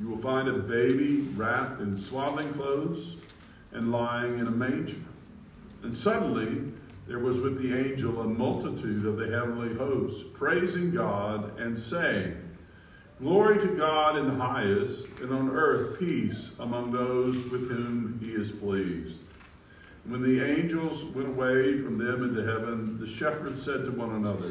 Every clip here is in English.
You will find a baby wrapped in swaddling clothes and lying in a manger." And suddenly there was with the angel a multitude of the heavenly hosts, praising God and saying, "Glory to God in the highest, and on earth peace among those with whom he is pleased." And when the angels went away from them into heaven, the shepherds said to one another,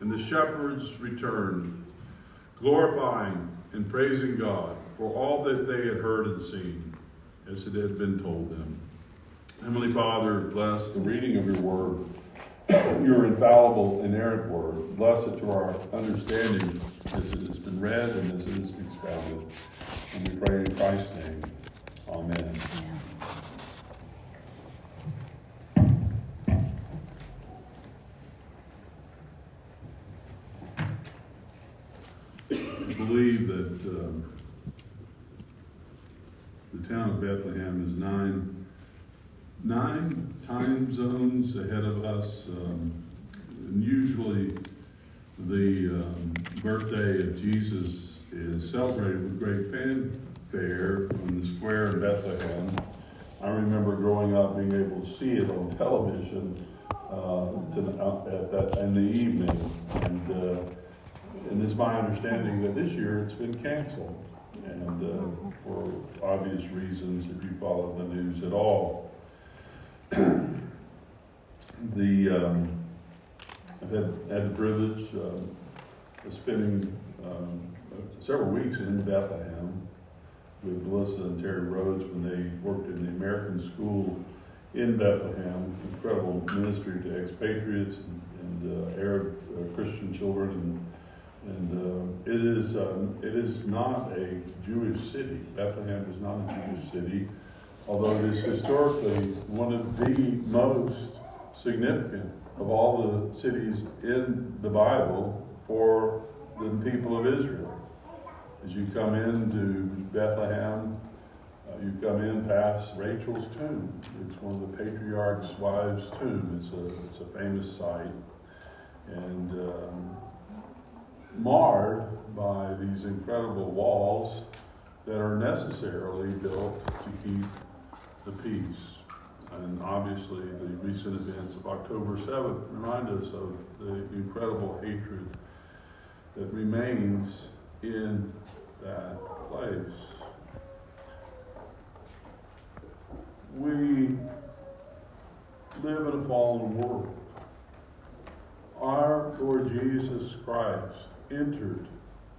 And the shepherds returned, glorifying and praising God for all that they had heard and seen, as it had been told them. Heavenly Father, bless the reading of your word, your infallible, inerrant word. Bless it to our understanding as it has been read and as it is expounded. And we pray in Christ's name. Amen. I believe that the town of Bethlehem is nine time zones ahead of us, and usually the birthday of Jesus is celebrated with great fanfare on the square in Bethlehem. I remember growing up being able to see it on television in the evening, and it's my understanding that this year it's been canceled, and for obvious reasons if you follow the news at all. I've had the privilege of spending several weeks in Bethlehem with Melissa and Terry Rhodes when they worked in the American school in Bethlehem. Incredible ministry to expatriates and Arab Christian children, and it is not a Jewish city. Bethlehem is not a Jewish city, although it is historically one of the most significant of all the cities in the Bible for the people of Israel. As you come into Bethlehem, you come in past Rachel's tomb. It's one of the patriarch's wives' tomb. It's a famous site, and marred by these incredible walls that are necessarily built to keep the peace. And obviously the recent events of October 7th remind us of the incredible hatred that remains in that place. We live in a fallen world. Our Lord Jesus Christ entered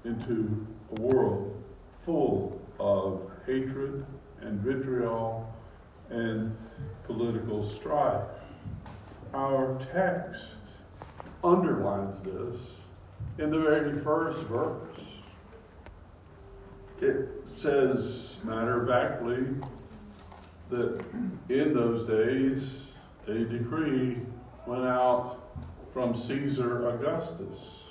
into a world full of hatred and vitriol and political strife. Our text underlines this in the very first verse. It says, matter of factly, that in those days a decree went out from Caesar Augustus.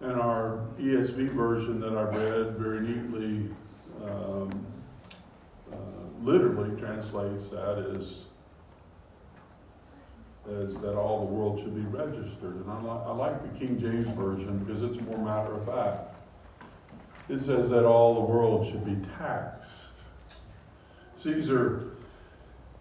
And our ESV version that I read very neatly literally translates that as that all the world should be registered. And I like the King James version because it's more matter of fact. It says that all the world should be taxed. Caesar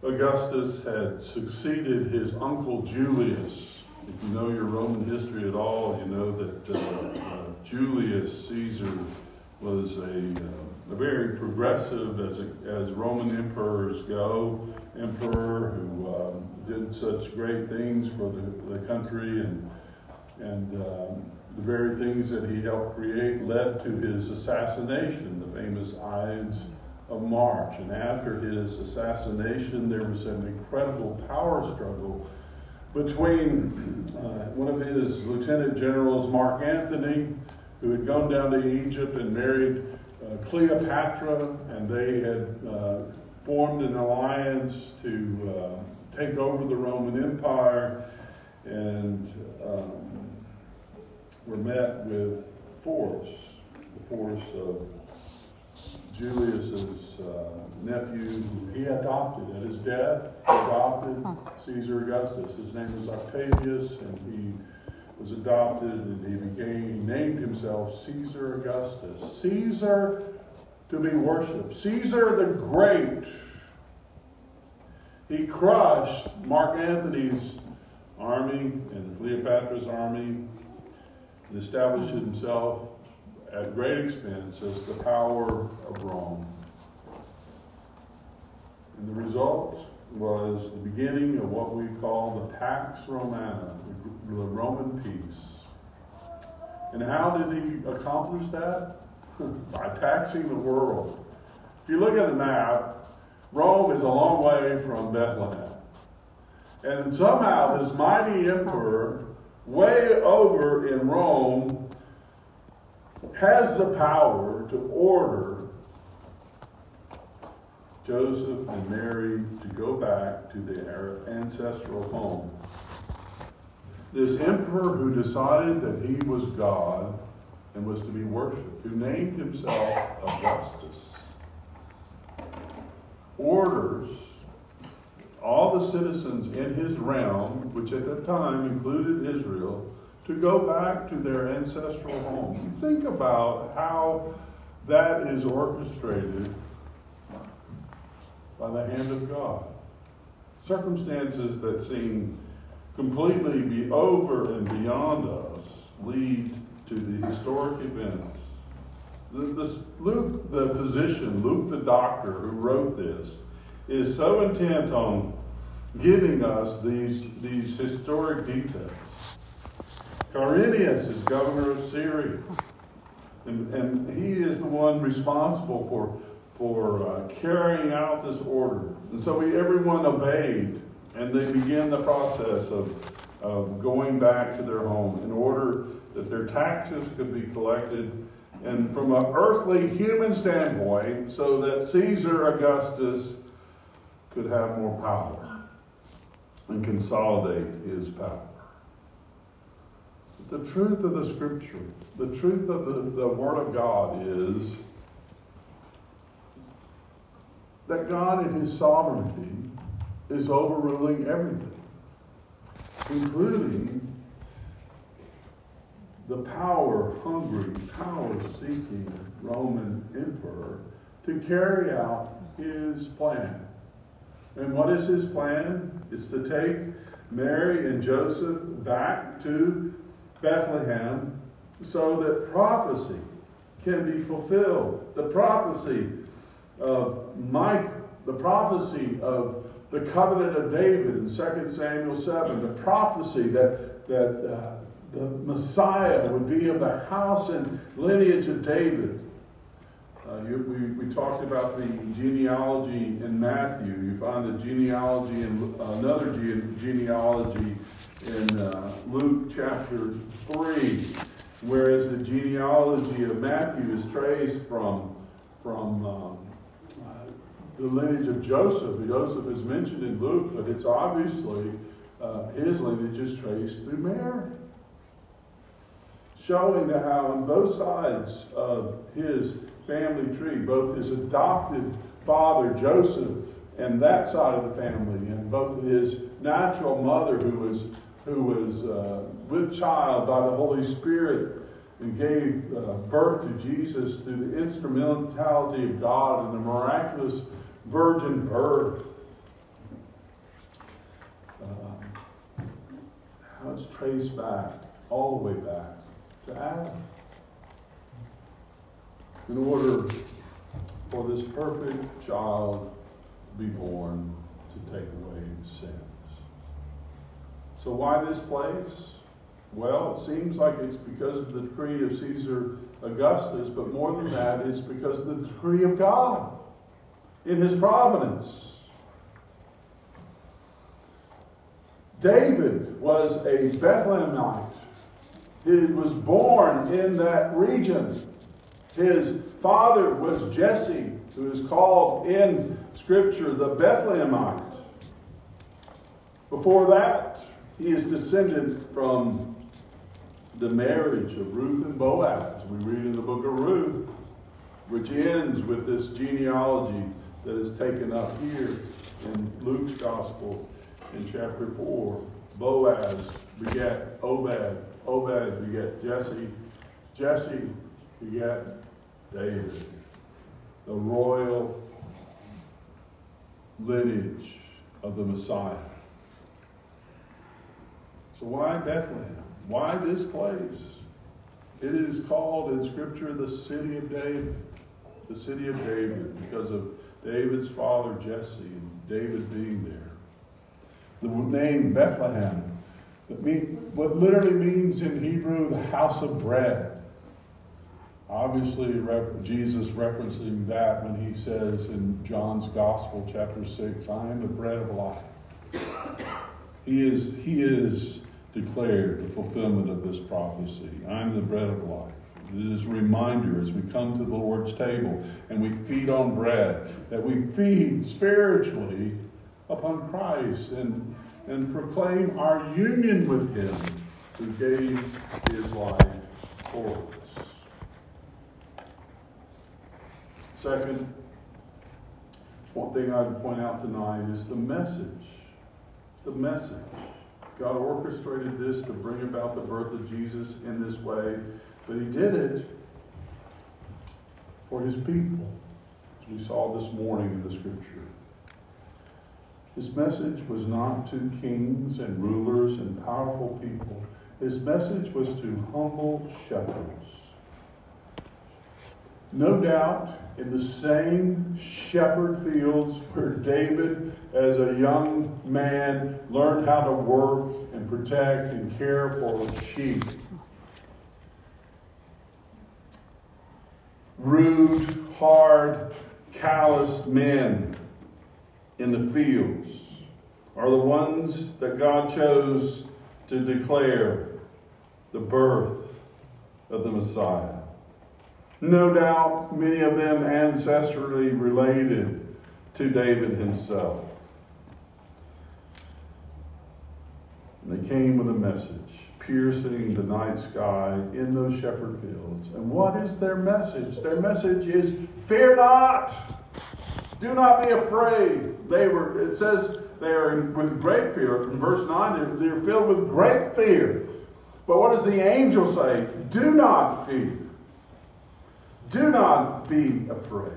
Augustus had succeeded his uncle Julius. If you know your Roman history at all, you know that Julius Caesar was a very progressive, as Roman emperors go, emperor who did such great things for the country, and the very things that he helped create led to his assassination, the famous Ides of March. And after his assassination, there was an incredible power struggle between one of his lieutenant generals, Mark Antony, who had gone down to Egypt and married Cleopatra, and they had formed an alliance to take over the Roman Empire, and were met with force, the force of Julius's nephew. He adopted at his death. Caesar Augustus. His name was Octavius, and he was adopted, and he named himself Caesar Augustus. Caesar to be worshipped. Caesar the Great. He crushed Mark Antony's army and Cleopatra's army, and established himself at great expense as the power of Rome. And the result was the beginning of what we call the Pax Romana, the Roman peace. And how did he accomplish that? By taxing the world. If you look at the map, Rome is a long way from Bethlehem. And somehow this mighty emperor, way over in Rome, has the power to order Joseph and Mary to go back to their ancestral home. This emperor who decided that he was God and was to be worshipped, who named himself Augustus, orders all the citizens in his realm, which at that time included Israel, to go back to their ancestral home. You think about how that is orchestrated by the hand of God. Circumstances that seem completely over and beyond us lead to the historic events. Luke, the physician, Luke the doctor who wrote this, is so intent on giving us these historic details. Quirinius is governor of Syria, and he is the one responsible for carrying out this order. And so everyone obeyed, and they began the process of going back to their home in order that their taxes could be collected, and from an earthly human standpoint, so that Caesar Augustus could have more power and consolidate his power. The truth of the scripture, the truth of the word of God is that God in his sovereignty is overruling everything, including the power-hungry, power-seeking Roman emperor to carry out his plan. And what is his plan? It's to take Mary and Joseph back to Bethlehem so that prophecy can be fulfilled. The prophecy of Micah, the prophecy of the covenant of David in 2 Samuel 7, the prophecy that the Messiah would be of the house and lineage of David. Matthew. We talked about the genealogy in Matthew. You find the genealogy and another genealogy in Luke chapter 3, whereas the genealogy of Matthew is traced from the lineage of Joseph. Joseph is mentioned in Luke, but it's obviously his lineage is traced through Mary, showing that how on both sides of his family tree, both his adopted father, Joseph, and that side of the family, and both his natural mother, who was with child by the Holy Spirit and gave birth to Jesus through the instrumentality of God and the miraculous virgin birth. How it's traced back, all the way back to Adam. In order for this perfect child to be born to take away sins. So why this place? Well, it seems like it's because of the decree of Caesar Augustus, but more than that, it's because of the decree of God in his providence. David was a Bethlehemite. He was born in that region. His father was Jesse, who is called in Scripture the Bethlehemite. Before that, he is descended from the marriage of Ruth and Boaz. We read in the book of Ruth, which ends with this genealogy that is taken up here in Luke's Gospel in chapter 4. Boaz begat Obed. Obed begat Jesse. Jesse begat David. The royal lineage of the Messiah. So why Bethlehem? Why this place? It is called in Scripture the city of David. The city of David because of David's father Jesse and David being there. The name Bethlehem, what literally means in Hebrew, the house of bread. Obviously, Jesus referencing that when he says in John's Gospel, chapter 6, I am the bread of life. He is declared the fulfillment of this prophecy. I am the bread of life. It is a reminder as we come to the Lord's table and we feed on bread, that we feed spiritually upon Christ and proclaim our union with him who gave his life for us. Second, one thing I would point out tonight is the message. The message. God orchestrated this to bring about the birth of Jesus in this way, but he did it for his people, as we saw this morning in the Scripture. His message was not to kings and rulers and powerful people. His message was to humble shepherds. No doubt, in the same shepherd fields where David, as a young man, learned how to work and protect and care for sheep. Rude, hard, calloused men in the fields are the ones that God chose to declare the birth of the Messiah. No doubt many of them ancestrally related to David himself. And they came with a message, piercing the night sky in those shepherd fields. And what is their message? Their message is, fear not! Do not be afraid. It says they are with great fear. In verse 9, they're filled with great fear. But what does the angel say? Do not fear. Do not be afraid.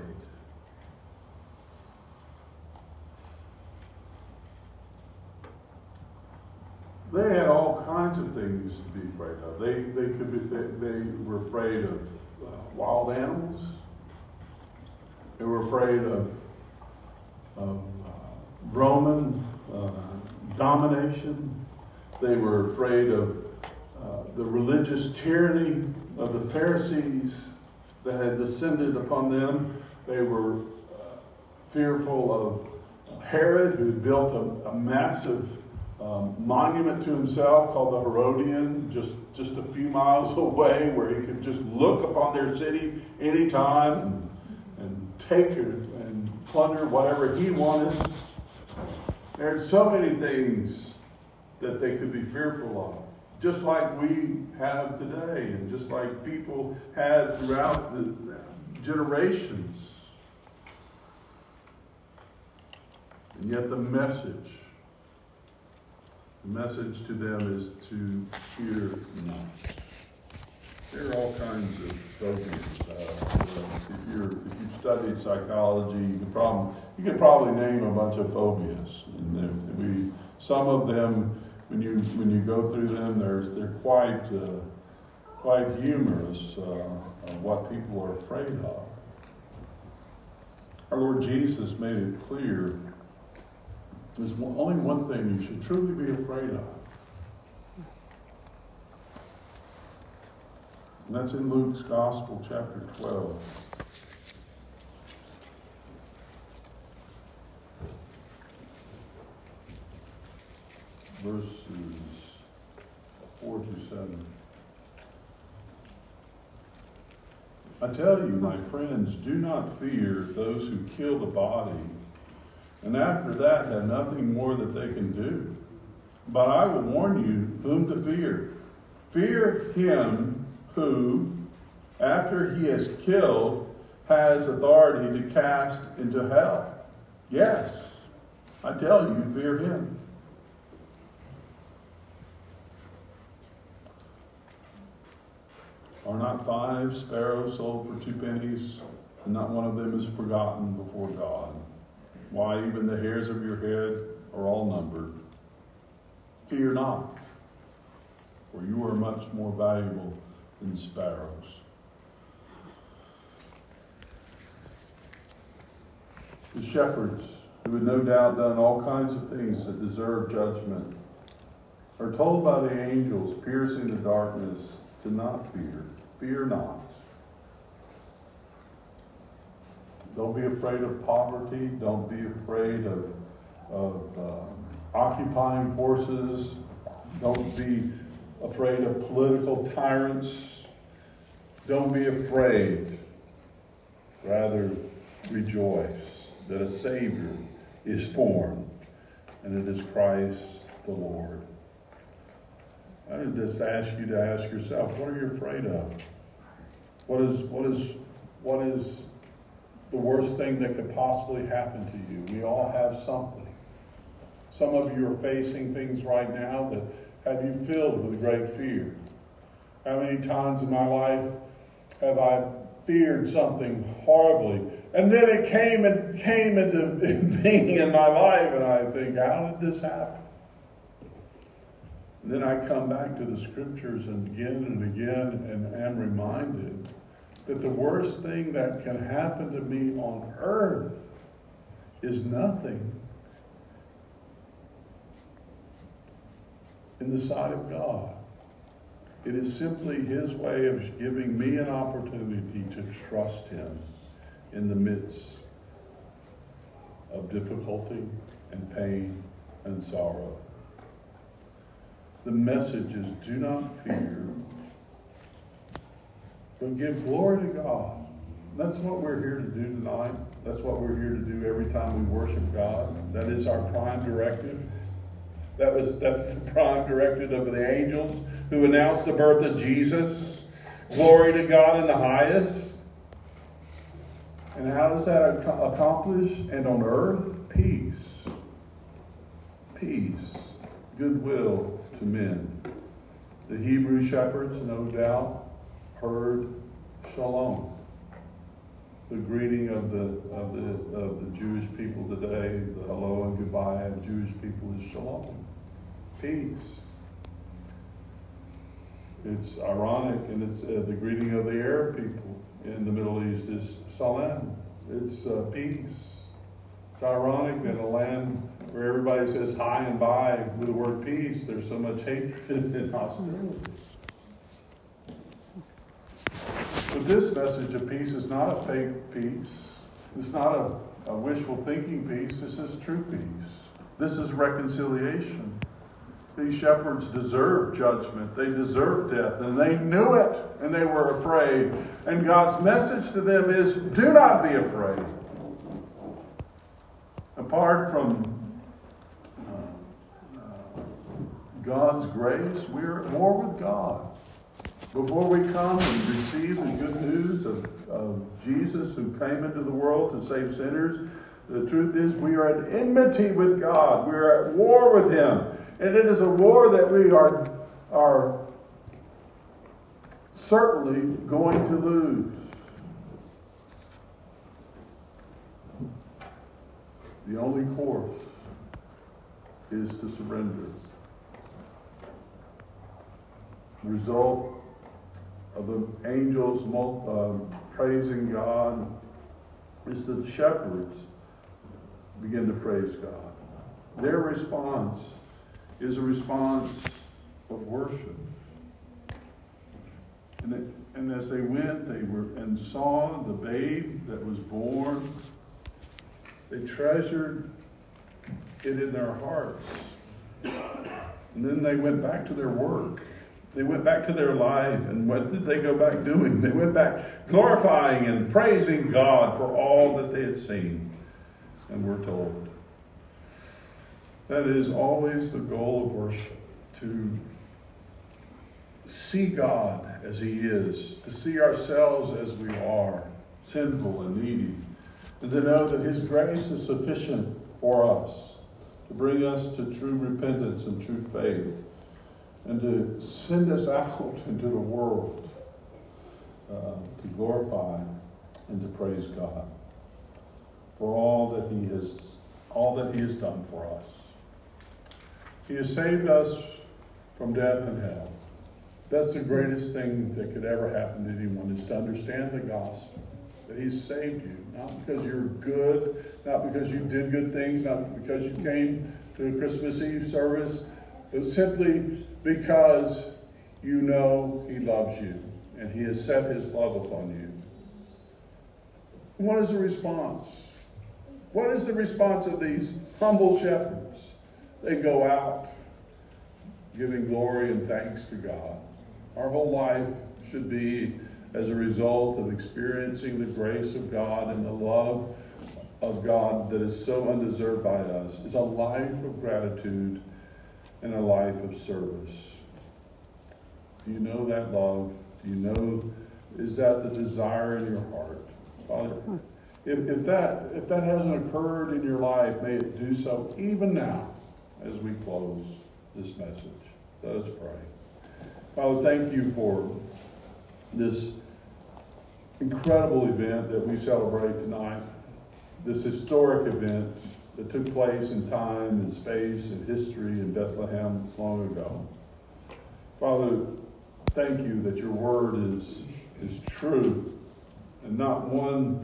They had all kinds of things to be afraid of. They were afraid of wild animals. They were afraid of Roman domination. They were afraid of the religious tyranny of the Pharisees. that had descended upon them. They were fearful of Herod, who built a massive monument to himself called the Herodian, just a few miles away, where he could just look upon their city anytime and take and plunder whatever he wanted. There are so many things that they could be fearful of, just like we have today, and just like people had throughout the generations. And yet the message to them is to fear not. There are all kinds of phobias. If you've studied psychology, you could probably name a bunch of phobias. And some of them, when you go through them, they're quite humorous. What people are afraid of. Our Lord Jesus made it clear. There's only one thing you should truly be afraid of. And that's in Luke's Gospel, chapter 12. Verses 4-7. I tell you, my friends, do not fear those who kill the body, and after that have nothing more that they can do. But I will warn you whom to fear. Fear him who, after he has killed, has authority to cast into hell. Yes, I tell you, fear him. Are not 5 sparrows sold for 2 pennies, and not one of them is forgotten before God? Why, even the hairs of your head are all numbered. Fear not, for you are much more valuable than sparrows. The shepherds, who had no doubt done all kinds of things that deserve judgment, are told by the angels piercing the darkness to not fear. Fear not. Don't be afraid of poverty. Don't be afraid of occupying forces. Don't be afraid of political tyrants. Don't be afraid. Rather, rejoice that a Savior is born, and it is Christ the Lord. I would just ask you to ask yourself, what are you afraid of? What is the worst thing that could possibly happen to you? We all have something. Some of you are facing things right now that have you filled with great fear. How many times in my life have I feared something horribly, and then it came into being in my life, and I think, how did this happen? And then I come back to the scriptures again and am reminded that the worst thing that can happen to me on earth is nothing in the sight of God. It is simply His way of giving me an opportunity to trust Him in the midst of difficulty and pain and sorrow. The message is, do not fear, but give glory to God. That's what we're here to do tonight. That's what we're here to do every time we worship God. That is our prime directive. That's the prime directive of the angels who announced the birth of Jesus. Glory to God in the highest. And how does that accomplish? And on earth, peace. Peace. Goodwill to men. The Hebrew shepherds, no doubt, heard shalom, the greeting of the Jewish people today. The hello and goodbye of Jewish people is shalom, peace. It's ironic, and it's the greeting of the Arab people in the Middle East is salam. It's peace. It's ironic that in a land where everybody says hi and bye with the word peace, there's so much hatred and hostility. But this message of peace is not a fake peace. It's not a wishful thinking peace. This is true peace. This is reconciliation. These shepherds deserved judgment. They deserved death. And they knew it. And they were afraid. And God's message to them is, do not be afraid. Apart from God's grace, we're at war with God. Before we come and receive the good news of Jesus who came into the world to save sinners, the truth is we are at enmity with God. We are at war with Him. And it is a war that we are certainly going to lose. The only course is to surrender. The result of the angels praising God is that the shepherds begin to praise God. Their response is a response of worship. And as they went, they were and saw the babe that was born. They treasured it in their hearts. And then they went back to their work. They went back to their life. And what did they go back doing? They went back glorifying and praising God for all that they had seen and were told. That is always the goal of worship, to see God as He is, to see ourselves as we are, sinful and needy, and to know that His grace is sufficient for us, to bring us to true repentance and true faith, and to send us out into the world to glorify and to praise God for all that He has done for us. He has saved us from death and hell. That's the greatest thing that could ever happen to anyone, is to understand the gospel. That He's saved you, not because you're good, not because you did good things, not because you came to the Christmas Eve service, but simply because you know He loves you and He has set His love upon you. What is the response? What is the response of these humble shepherds? They go out giving glory and thanks to God. Our whole life should be as a result of experiencing the grace of God and the love of God that is so undeserved by us. It's a life of gratitude and a life of service. Do you know that love? Do you know, is that the desire in your heart? Father, if that hasn't occurred in your life, may it do so even now as we close this message. Let us pray. Father, thank You for this incredible event that we celebrate tonight, this historic event that took place in time and space and history in Bethlehem long ago. Father, thank You that Your word is true, and not one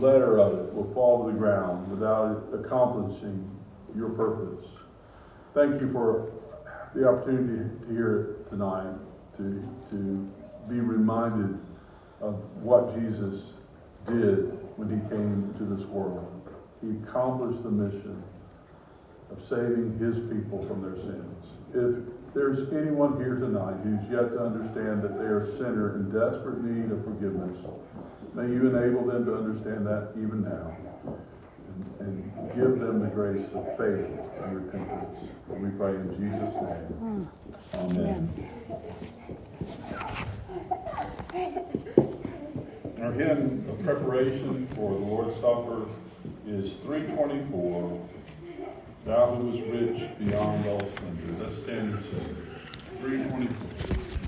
letter of it will fall to the ground without it accomplishing Your purpose. Thank You for the opportunity to hear it tonight, to be reminded of what Jesus did when He came to this world. He accomplished the mission of saving His people from their sins. If there's anyone here tonight who's yet to understand that they are a sinner in desperate need of forgiveness, may You enable them to understand that even now and give them the grace of faith and repentance. And we pray in Jesus' name. Amen. Our hymn of preparation for the Lord's Supper is 324, Thou Who Is Rich Beyond All Splendor. Let's stand and sing. 324.